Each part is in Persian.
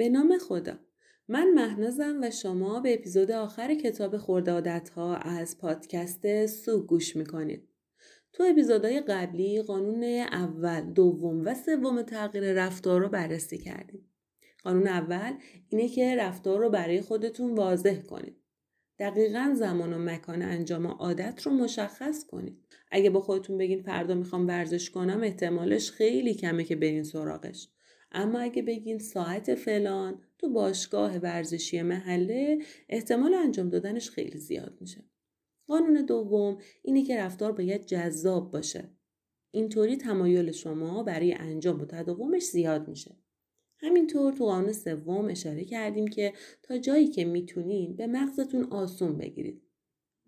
به نام خدا، من مهنازم و شما به اپیزود آخر کتاب خرده عادت ها از پادکست سوگ گوش میکنید. تو اپیزودهای قبلی قانون اول، دوم و سوم تغییر رفتار رو بررسی کردیم. قانون اول اینه که رفتار رو برای خودتون واضح کنید. دقیقاً زمان و مکان انجام عادت رو مشخص کنید. اگه با خودتون بگین فردا میخوام ورزش کنم، احتمالش خیلی کمه که برین سراغش. اما اگه بگین ساعت فلان تو باشگاه ورزشی محله، احتمال انجام دادنش خیلی زیاد میشه. قانون دوم اینه که رفتار باید جذاب باشه. اینطوری تمایل شما برای انجام و تداومش زیاد میشه. همینطور تو قانون سوم اشاره کردیم که تا جایی که میتونین به مغزتون آسون بگیرید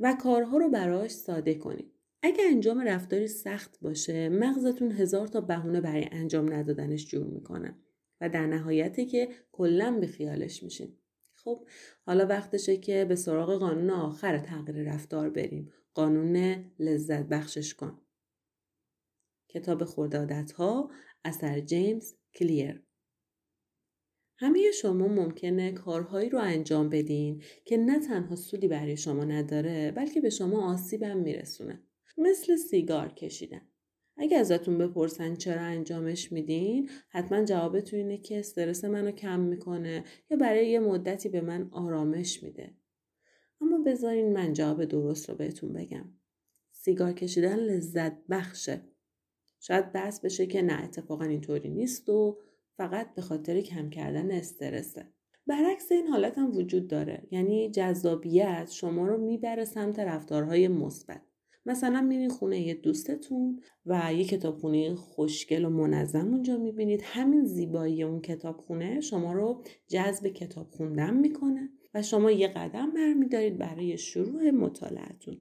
و کارها رو براش ساده کنید. اگه انجام رفتاری سخت باشه، مغزتون 1000 تا بهونه برای انجام ندادنش جور میکنه و در نهایته که کلاً به خیالش میشین. خب حالا وقتشه که به سراغ قانون آخر تغییر رفتار بریم، قانون لذت بخشش کن. کتاب خرده عادت ها اثر جیمز کلیر. همه شما ممکنه کارهایی رو انجام بدین که نه تنها سودی برای شما نداره، بلکه به شما آسیب هم میرسونه. مثل سیگار کشیدن. اگه ازتون بپرسن چرا انجامش میدین، حتما جوابتون اینه که استرس منو کم میکنه یا برای یه مدتی به من آرامش میده. اما بذارین من جواب درست رو بهتون بگم. سیگار کشیدن لذت بخشه. شاید بحث بشه که نه، اتفاقا اینطوری نیست و فقط به خاطر کم کردن استرسه. برعکس این حالت هم وجود داره، یعنی جذابیت شما رو میبره سمت رفتارهای مثبت. مثلا میرین خونه یه دوستتون و یه کتابخونه خوشگل و منظم اونجا میبینید. همین زیبایی اون کتابخونه شما رو جذب کتاب خوندن میکنه و شما یه قدم برمیدارید برای شروع مطالعتون.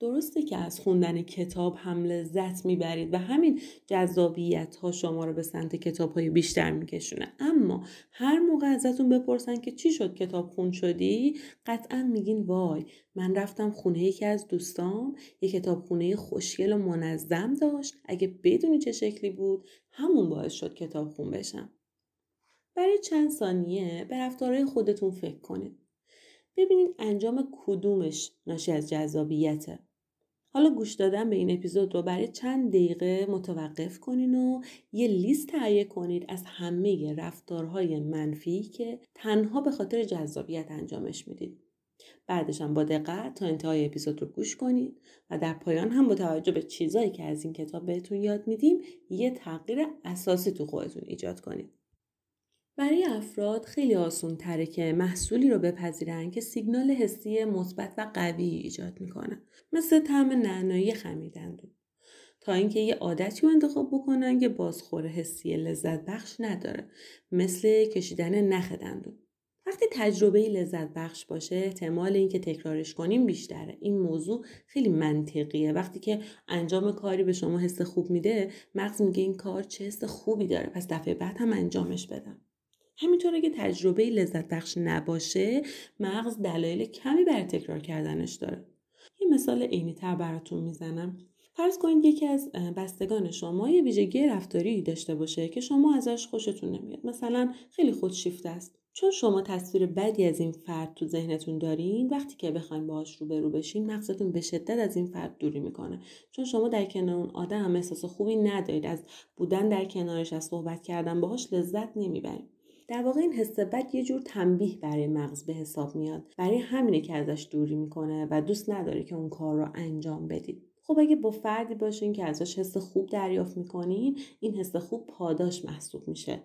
درسته که از خوندن کتاب هم لذت میبرید و همین جذابیت ها شما رو به سمت کتاب های بیشتر میکشونه، اما هر موقع ازتون بپرسن که چی شد کتاب خون شدی، قطعا میگین وای من رفتم خونه یکی از دوستام، یک کتاب خونه خوشگل و منظم داشت، اگه بدونی چه شکلی بود همون باعث شد کتاب خون بشم. برای چند ثانیه به رفتارهای خودتون فکر کنید، ببینید انجام کدومش ناشی از جذابیته. حالا گوش دادن به این اپیزود رو برای چند دقیقه متوقف کنین و یه لیست تهیه کنید از همه رفتارهای منفی که تنها به خاطر جذابیت انجامش میدید. بعدش هم با دقت تا انتهای اپیزود رو گوش کنید و در پایان هم با توجه به چیزایی که از این کتاب بهتون یاد میدیم یه تغییر اساسی تو خودتون ایجاد کنید. برای افراد خیلی آسان‌تره که محصولی رو بپذیرن که سیگنال حسی مثبت و قوی ایجاد میکنه، مثل طعم نعنایی خمیدن دون، تا اینکه یه عادتی رو انتخاب بکنن که بازخور حسی لذت بخش نداره، مثل کشیدن نخ دندون. وقتی تجربه لذت بخش باشه، احتمال اینکه تکرارش کنیم بیشتره. این موضوع خیلی منطقیه. وقتی که انجام کاری به شما حس خوب میده، مغز میگه این کار چه حس خوبی داره، پس دفعه بعد هم انجامش بدم. همینطوره که تجربه لذت بخش نباشه، مغز دلایل کمی برای تکرار کردنش داره. یه مثال عینی‌تر براتون میزنم. فرض کنید یکی از بستگان شما یه ویژگی رفتاری داشته باشه که شما ازش خوشتون نمیاد. مثلا خیلی خودشیفته است. چون شما تصویر بدی از این فرد تو ذهنتون دارین، وقتی که بخواید باهاش روبرو بشین، مغزتون به شدت از این فرد دوری میکنه. چون شما در کنار اون آدم هم احساس خوبی ندارید، از بودن در کنارش، از صحبت کردن باهاش لذت نمیبرید. در واقع این حس بد یه جور تنبیه برای مغز به حساب میاد. برای همینه که ازش دوری میکنه و دوست نداره که اون کار رو انجام بدید. خب اگه با فردی باشین که ازش حس خوب دریافت میکنین، این حس خوب پاداش محسوب میشه.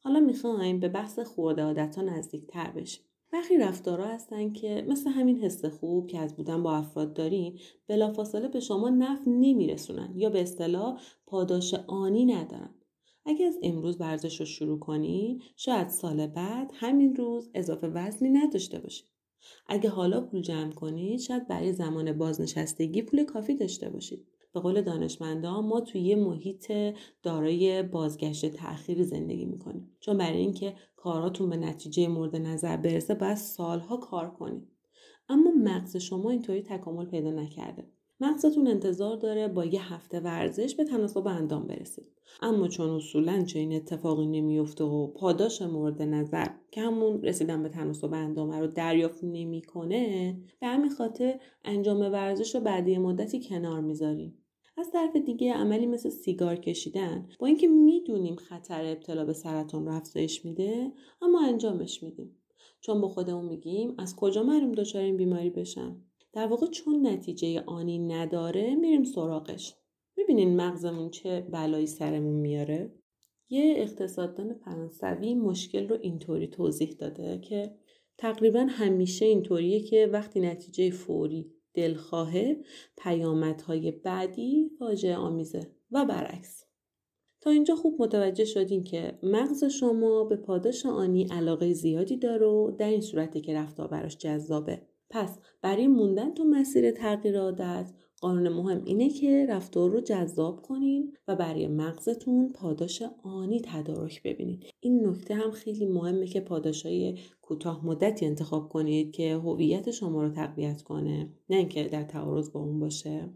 حالا میخوایم به بحث خرده عادت ها نزدیک تر بشیم. برخی رفتارها هستن که مثل همین حس خوب که از بودن با افراد دارین، بلافاصله به شما نفع نمیرسونن یا به اصطلاح پاداش آنی ندارن. اگه از امروز ورزش رو شروع کنی، شاید سال بعد همین روز اضافه وزنی نداشته باشی. اگه حالا پول جمع کنی، شاید برای زمان بازنشستگی پول کافی داشته باشید. به قول دانشمندان، ما توی یه محیط دارای بازگشت تأخیری زندگی میکنیم. چون برای اینکه کاراتون به نتیجه مورد نظر برسه، باید سالها کار کنید. اما مغز شما اینطوری تکامل پیدا نکرده. مغزتون انتظار داره با یه هفته ورزش به تناسب اندام برسید. اما چون اصولاً چنین اتفاقی نمیفته و پاداش مورد نظر که همون رسیدن به تناسب اندام رو دریافت نمیکنه، به همین خاطر انجام ورزش رو بعد از مدتی کنار میذاریم. از طرف دیگه عملی مثل سیگار کشیدن، با اینکه میدونیم خطر ابتلا به سرطان رو افزایش میده، اما انجامش میدیم. چون با خودمون میگیم از کجا معلوم دچار این بیماری بشم؟ در واقع چون نتیجه آنی نداره میریم سراغش. میبینین مغزمون چه بلایی سرمون میاره؟ یه اقتصاددان فرانسوی مشکل رو اینطوری توضیح داده که تقریبا همیشه اینطوریه که وقتی نتیجه فوری دلخواهه، پیامدهای بعدی فاجعه آمیزه و برعکس. تا اینجا خوب متوجه شدین که مغز شما به پاداش آنی علاقه زیادی داره و در این صورته که رفتار براش جذابه. پس برای موندن تو مسیر تغییر عادت، قانون مهم اینه که رفتار رو جذاب کنین و برای مغزتون پاداش آنی تدارک ببینین. این نکته هم خیلی مهمه که پاداشای کوتاه مدتی انتخاب کنید که هویت شما رو تقویت کنه، نه اینکه در تعارض با اون باشه.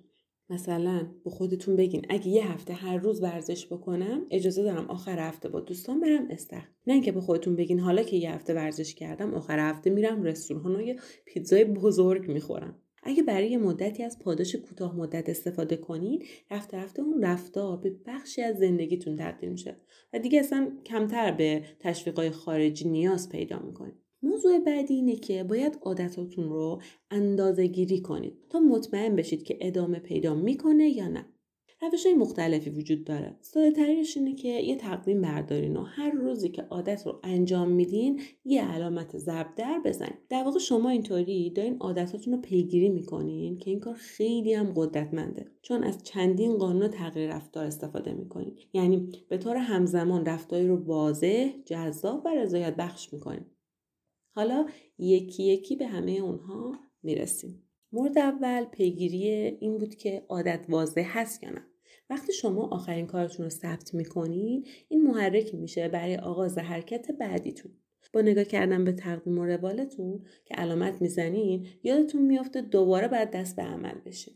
مثلا با خودتون بگین اگه یه هفته هر روز ورزش بکنم اجازه دارم آخر هفته با دوستان برم استخر، نه اینکه به خودتون بگین حالا که یه هفته ورزش کردم آخر هفته میرم رستوران و یه پیتزای بزرگ میخورم. اگه برای مدتی از پاداش کوتاه مدت استفاده کنین، رفته رفته اون رفتار به بخشی از زندگیتون تبدیل میشه و دیگه اصلا کمتر به تشویق‌های خارجی نیاز پیدا میکنین. موضوع بعدی اینه که باید عادتاتون رو اندازه گیری کنید تا مطمئن بشید که ادامه پیدا میکنه یا نه. روش‌های مختلفی وجود داره. ساده‌ترینش اینه که یه تقویم بردارین و هر روزی که عادت رو انجام میدین یه علامت ضرب در بزنید. در واقع شما اینطوری دارین عادتاتون رو پیگیری میکنین که این کار خیلی هم قدرتمنده، چون از چندین قانون تغییر رفتار استفاده میکنین. یعنی به طور همزمان رفتاری رو واضح، جذاب و رضایت بخش میکنین. حالا یکی یکی به همه اونها میرسیم. مورد اول پیگیری این بود که عادت واضح هست یا نه. وقتی شما آخرین کارتون رو ثبت میکنین، این محرک میشه برای آغاز حرکت بعدیتون. با نگاه کردن به تقویم و روالتون که علامت میزنین، یادتون میافته دوباره باید دست به عمل بشه.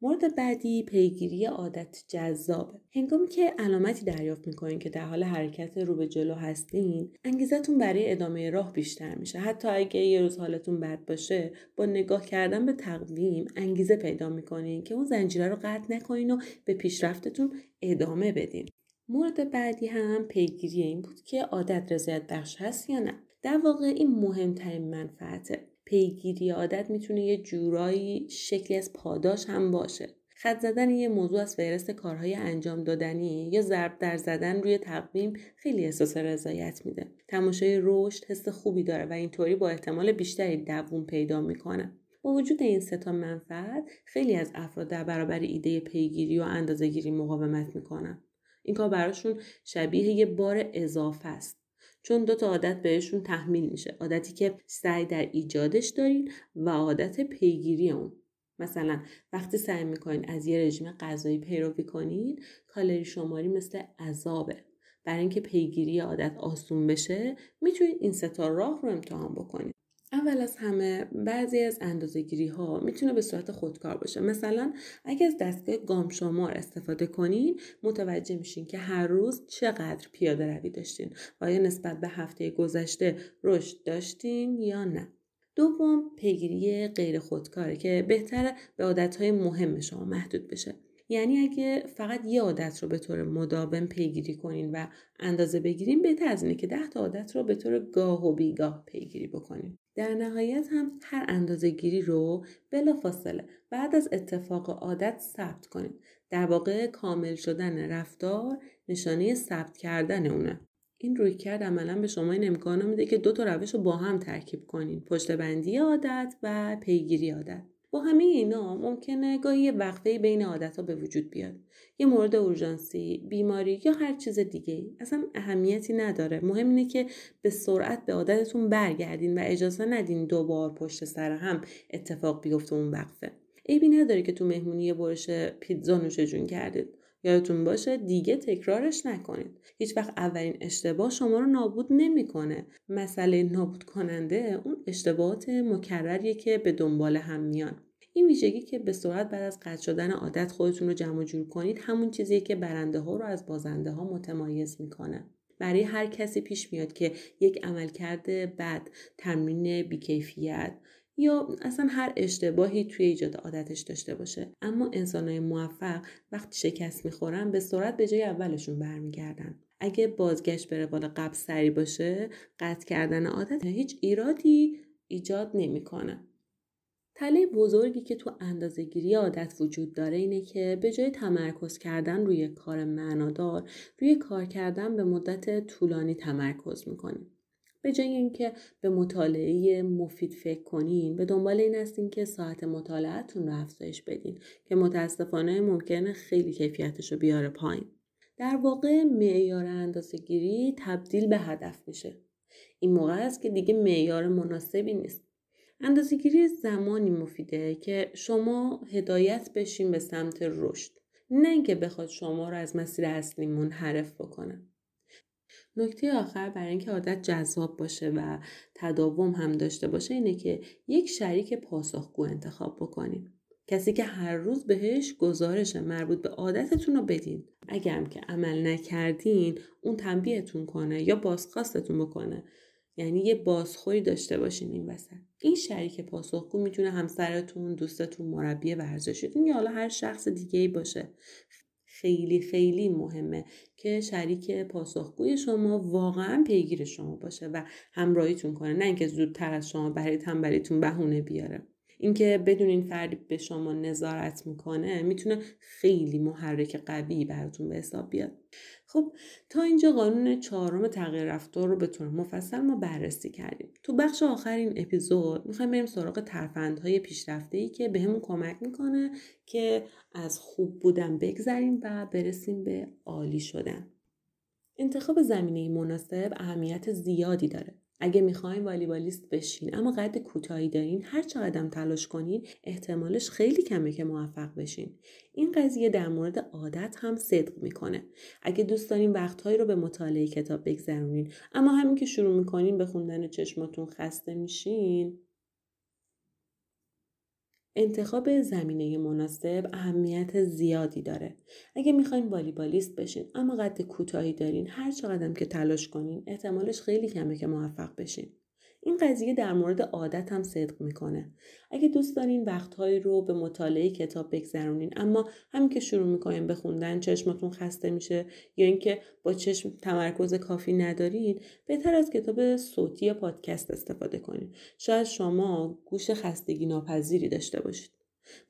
مورد بعدی پیگیری عادت جذابه. هنگامی که علامتی دریافت میکنین که در حال حرکت رو به جلو هستین، انگیزتون برای ادامه راه بیشتر میشه. حتی اگه یه روز حالتون بد باشه، با نگاه کردن به تقویم انگیزه پیدا میکنین که اون زنجیره رو قطع نکنین و به پیشرفتتون ادامه بدین. مورد بعدی هم پیگیری این بود که عادت رضایت بخش هست یا نه. در واقع این مهمترین منفعته. پیگیری عادت میتونه یه جورایی شکلی از پاداش هم باشه. خط زدن یه موضوع از فهرست کارهای انجام دادنی یا ضرب در زدن روی تقویم خیلی احساس رضایت میده. تماشای رشد حس خوبی داره و اینطوری با احتمال بیشتری دوام پیدا میکنه. با وجود این سه تا منفعت، خیلی از افراد در برابر ایده پیگیری و اندازه‌گیری مقاومت میکنن. این کار براشون شبیه یه بار اضافه است. چون دو تا عادت بهشون تحمیل میشه، عادتی که سعی در ایجادش دارین و عادت پیگیری اون. مثلا وقتی سعی میکنین از یه رژیم غذایی پیروی کنین، کالری شماری مثل عذابه. برای اینکه پیگیری عادت آسون بشه، میتونین این سه تا راه رو امتحان بکنین. اول از همه بعضی از اندازه‌گیری ها میتونه به صورت خودکار باشه. مثلا اگه از دستگاه گام شمار استفاده کنین، متوجه میشین که هر روز چقدر پیاده روی داشتین و آیا نسبت به هفته گذشته رشد داشتین یا نه. دوم پیگیری غیر خودکاره که بهتره به عادت‌های مهم شما محدود بشه. یعنی اگه فقط یه عادت رو به طور مداوم پیگیری کنین و اندازه بگیرین، بهتر از اینه که 10 تا عادت رو به طور گاه و بیگاه پیگیری بکنین. در نهایت هم هر اندازه گیری رو بلافاصله بعد از اتفاق عادت ثبت کنین. در واقع کامل شدن رفتار نشانه ثبت کردن اونه. این رویکرد عملاً به شما این امکانو میده که دو تا روش رو با هم ترکیب کنین: پشتبندی عادت و پیگیری عادت. با همه اینا ممکنه گاهی یه وقفه بین عادت‌ها به وجود بیاد. یه مورد اورژانسی، بیماری یا هر چیز دیگه‌ای، اصلا اهمیتی نداره. مهم اینه که به سرعت به عادتتون برگردین و اجازه ندین دوبار پشت سر هم اتفاق بیفته اون وقفه. عیبی نداره که تو مهمونی یه برش پیتزا نوش جون کردید. یادتون باشه دیگه تکرارش نکنید. هیچ وقت اولین اشتباه شما رو نابود نمی‌کنه. مسئله نابود کننده اون اشتباهات مکرریه که به دنبال هم میان. این ویژگی که به سرعت بعد از قطع شدن عادت خودتون رو جمع جور کنید همون چیزیه که برنده ها رو از بازنده ها متمایز میکنه. برای هر کسی پیش میاد که یک عملکرد بد، تمرین بیکیفیت یا اصلا هر اشتباهی توی ایجاد عادتش داشته باشه، اما انسان‌های موفق وقتی شکست میخورن به سرعت به جای اولشون برمیگردن. اگه بازگشت به روال قبل سری باشه، قطع کردن عادت هیچ ایرادی ایجاد نمیکنه. تله بزرگی که تو اندازه‌گیری عادت وجود داره اینه که به جای تمرکز کردن روی کار معنادار، روی کار کردن به مدت طولانی تمرکز میکنیم. به جای اینکه به مطالعه مفید فکر کنین، به دنبال این هستین که ساعت مطالعه‌تون رو افزایش بدین که متأسفانه ممکنه خیلی کیفیتش رو بیاره پایین. در واقع معیار اندازه‌گیری تبدیل به هدف میشه. این موقع است که دیگه معیار مناسبی نیست. اندازه‌گیری زمانی مفیده که شما هدایت بشین به سمت رشد، نه اینکه بخواد شما رو از مسیر اصلی منحرف بکنه. نکته آخر برای اینکه عادت جذاب باشه و تداوم هم داشته باشه اینه که یک شریک پاسخگو انتخاب بکنید. کسی که هر روز بهش گزارش مربوط به عادتتون رو بدین. اگه هم که عمل نکردین، اون تنبیهتون کنه یا بازخواستتون بکنه. یعنی یه بازخوری داشته باشین این وسط. این شریک پاسخگو میتونه همسرتون، دوستتون، مربی ورزشیتون یا حالا هر شخص دیگه‌ای باشه. خیلی خیلی مهمه که شریک پاسخگوی شما واقعا پیگیر شما باشه و همراهیتون کنه، نه اینکه زودتر از شما برای تنبلیتون بهونه بیاره. اینکه بدون این فردی به شما نظارت میکنه میتونه خیلی محرک قوی براتون به حساب بیاد. خب تا اینجا قانون 4 تغییر رفتار رو به طور مفصل ما بررسی کردیم. تو بخش آخر این اپیزود میخوایم بریم سراغ ترفندهای پیشرفته‌ای که بهمون کمک میکنه که از خوب بودن بگذریم و برسیم به عالی شدن. انتخاب زمینه مناسب اهمیت زیادی داره. اگه میخواین والیبالیست بشین اما قد کوتاهی دارین، هر چقدر هم تلاش کنین احتمالش خیلی کمه که موفق بشین. این قضیه در مورد عادت هم صدق میکنه. اگه دوست دارین وقتهایی رو به مطالعه کتاب بگذرونین، اما همین که شروع میکنین به خوندن چشماتون خسته میشین. انتخاب زمینه مناسب اهمیت زیادی داره. اگه میخواین والیبالیست بشین اما قد کوتاهی دارین، هر چقدر هم که تلاش کنین احتمالش خیلی کمه که موفق بشین. این قضیه در مورد عادت هم صدق میکنه. اگه دوست دارین وقتهایی رو به مطالعه کتاب بگذرونین، اما همین که شروع میکنین به خوندن چشمتون خسته میشه یا اینکه با چشم تمرکز کافی ندارین، بهتر از کتاب صوتی یا پادکست استفاده کنین. شاید شما گوش خستگی ناپذیری داشته باشید.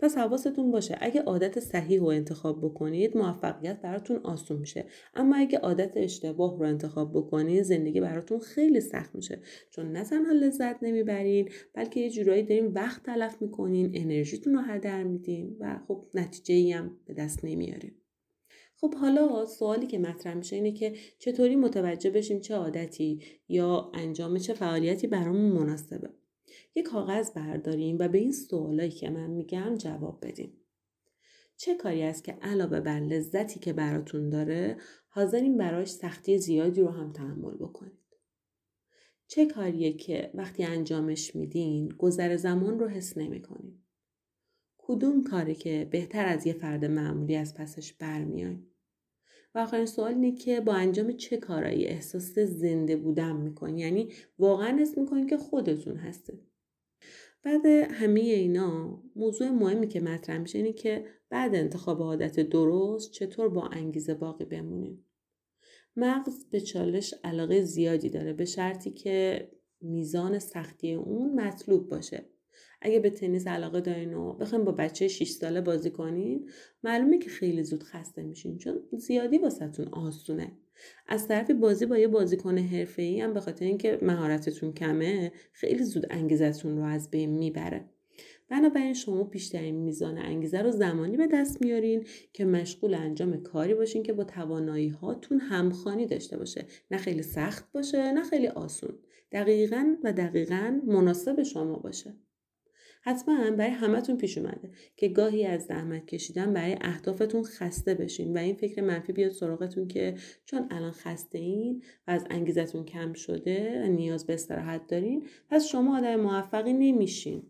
پس حواستون باشه اگه عادت صحیح رو انتخاب بکنید موفقیت براتون آسون میشه، اما اگه عادت اشتباه رو انتخاب بکنید زندگی براتون خیلی سخت میشه، چون نه تنها لذت نمیبرین بلکه یه جورایی دارین وقت تلف میکنین، انرژیتون رو هدر میدین و خب نتیجه‌ای هم به دست نمیارین. خب حالا سوالی که مطرح میشه اینه که چطوری متوجه بشیم چه عادتی یا انجام چه فعالیتی برامون مناسبه. یک کاغذ برداریم و به این سوالایی که من میگم جواب بدیم. چه کاری است که علاوه بر لذتی که براتون داره، حاضرین براش سختی زیادی رو هم تحمل بکنید؟ چه کاریه که وقتی انجامش میدین، گذر زمان رو حس نمی‌کنید؟ کدوم کاری که بهتر از یه فرد معمولی از پسش برمیاد؟ و آخرین سوال اینه که با انجام چه کارایی احساس زنده بودن میکنی؟ یعنی واقعا حس میکنی که خودتون هستی. بعد همه اینا موضوع مهمی که مطرح میشه اینه که بعد انتخاب عادت درست چطور با انگیزه باقی بمونیم. مغز به چالش علاقه زیادی داره، به شرطی که میزان سختی اون مطلوب باشه. اگه به تنیس علاقه دارین و بخواید با بچه 6 ساله بازی کنین، معلومه که خیلی زود خسته میشین چون زیادی واسهتون آسونه. از طرفی بازی با یه بازیکن حرفه‌ای هم به خاطر اینکه مهارتتون کمه، خیلی زود انگیزتون رو از بین میبره. بنابراین شما بیشترین میزان انگیزه رو زمانی به دست میارین که مشغول انجام کاری باشین که با توانایی هاتون همخوانی داشته باشه، نه خیلی سخت باشه نه خیلی آسون، دقیقاً مناسب شما باشه. حتما برای همتون پیش اومده که گاهی از زحمت کشیدن برای اهدافتون خسته بشین و این فکر منفی بیاد سراغتون که چون الان خسته این و از انگیزتون کم شده و نیاز به استراحت دارین، پس شما آدم موفقی نمیشین.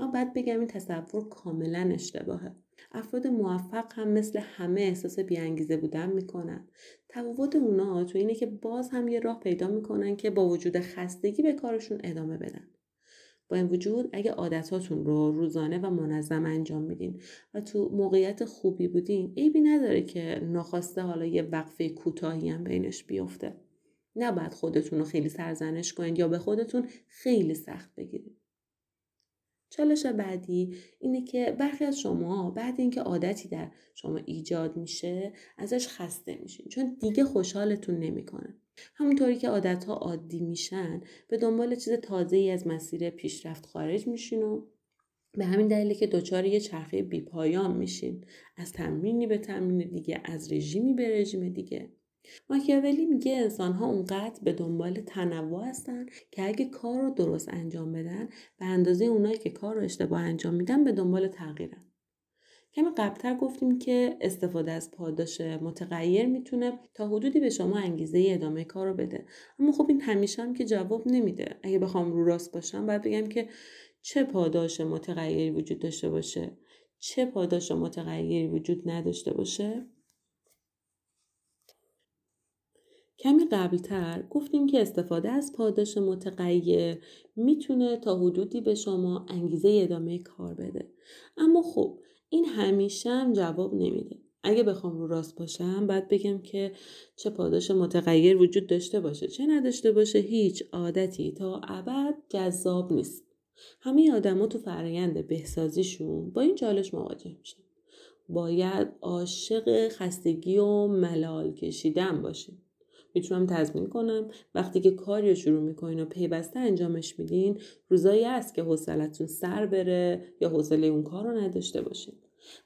اما باید بگم این تصور کاملا اشتباهه. افراد موفق هم مثل همه احساس بی‌انگیزه بودن میکنن. تفاوت اونا تو اینه که باز هم یه راه پیدا میکنن که با وجود خستگی به کارشون ادامه بدن. با این وجود اگه عادتاتون رو روزانه و منظم انجام میدین و تو موقعیت خوبی بودین، عیبی نداره که ناخواسته حالا یه وقفه کوتاهی هم بینش بیفته. نباید خودتون رو خیلی سرزنش کنید یا به خودتون خیلی سخت بگیرید. چالش بعدی اینه که برخی از شما بعد اینکه عادتی در شما ایجاد میشه ازش خسته میشین، چون دیگه خوشحالتون نمیکنه. همونطوری که عادتها عادی میشن، به دنبال چیز تازه‌ای از مسیر پیشرفت خارج میشین و به همین دلیله که دوچار یه چرخه بی‌پایان میشین، از تمرینی به تمرین دیگه، از رژیمی به رژیم دیگه. ماکیاولی میگه انسان‌ها اونقدر به دنبال تنوع هستن که اگه کار رو درست انجام بدن، به اندازه اونایی که کار رو اشتباه انجام میدن به دنبال تغییرن. کمی قبل‌تر گفتیم که استفاده از پاداش متغیر میتونه تا حدودی به شما انگیزه ادامه کار رو بده، اما خب این همیشه هم که جواب نمیده. اگه بخوام رو راست باشم باید بگم که چه پاداش متغیری وجود داشته باشه، چه پاداش متغیری وجود نداشته باشه. کمی قبلتر گفتیم که استفاده از پاداش متغیر میتونه تا حدودی به شما انگیزه ادامه کار بده، اما خب این همیشه هم جواب نمیده. اگه بخوام رو راست باشم باید بگم که چه پاداش متغیر وجود داشته باشه چه نداشته باشه، هیچ عادتی تا ابد جذاب نیست. همه آدما تو فرآیند بهسازیشون با این چالش مواجه میشن. باید عاشق خستگی و ملال کشیدن باشین. میتونم تضمین کنم وقتی که کاری رو شروع میکنین و پیوسته انجامش میدین، روزایی هست که حوصلتون سر بره یا حوصله اون کار رو نداشته باشین.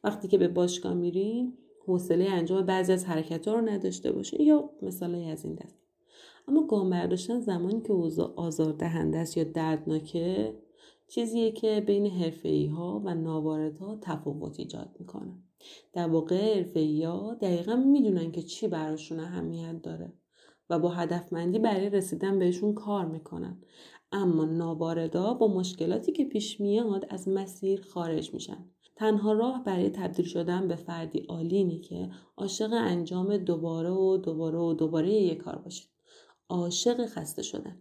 وقتی که به باشگاه میرین، حوصله انجام بعضی از حرکت‌ها رو نداشته باشین یا مثالای از این دست. اما گام برداشتن زمانی که اوضاع آزاردهنده است یا دردناکه، چیزیه که بین حرفه‌ای‌ها و ناواردها تفاوت ایجاد میکنه. در واقع حرفه‌ای‌ها دقیقاً میدونن که چی براشون اهمیت داره و با هدفمندی برای رسیدن بهشون کار میکنن، اما ناواردا با مشکلاتی که پیش میاد از مسیر خارج میشن. تنها راه برای تبدیل شدن به فردی عالی اینه که عاشق انجام دوباره یک کار باشید، عاشق خسته شدن.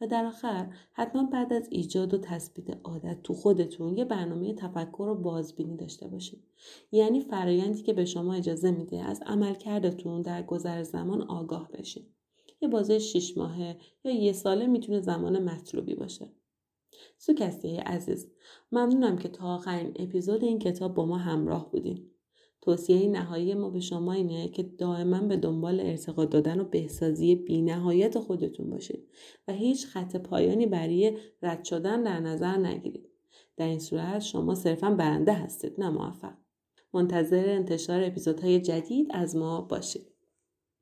و در آخر حتما بعد از ایجاد و تثبیت عادت تو خودتون یه برنامه تفکر و بازبینی داشته باشید. یعنی فرآیندی که به شما اجازه میده از عملکردتون در گذر زمان آگاه بشید. یه بازه 6 ماهه یا یه ساله میتونه زمان مطلوبی باشه. سوکستی عزیز، ممنونم که تا آخرین اپیزود این کتاب با ما همراه بودین. توصیه نهایی ما به شما اینه که دائما به دنبال ارتقا دادن و بهسازی بی‌نهایت خودتون باشید و هیچ خط پایانی برای رد شدن در نظر نگیرید. در این صورت شما صرفاً برنده هستید، نه موفق. منتظر انتشار اپیزودهای جدید از ما باشید.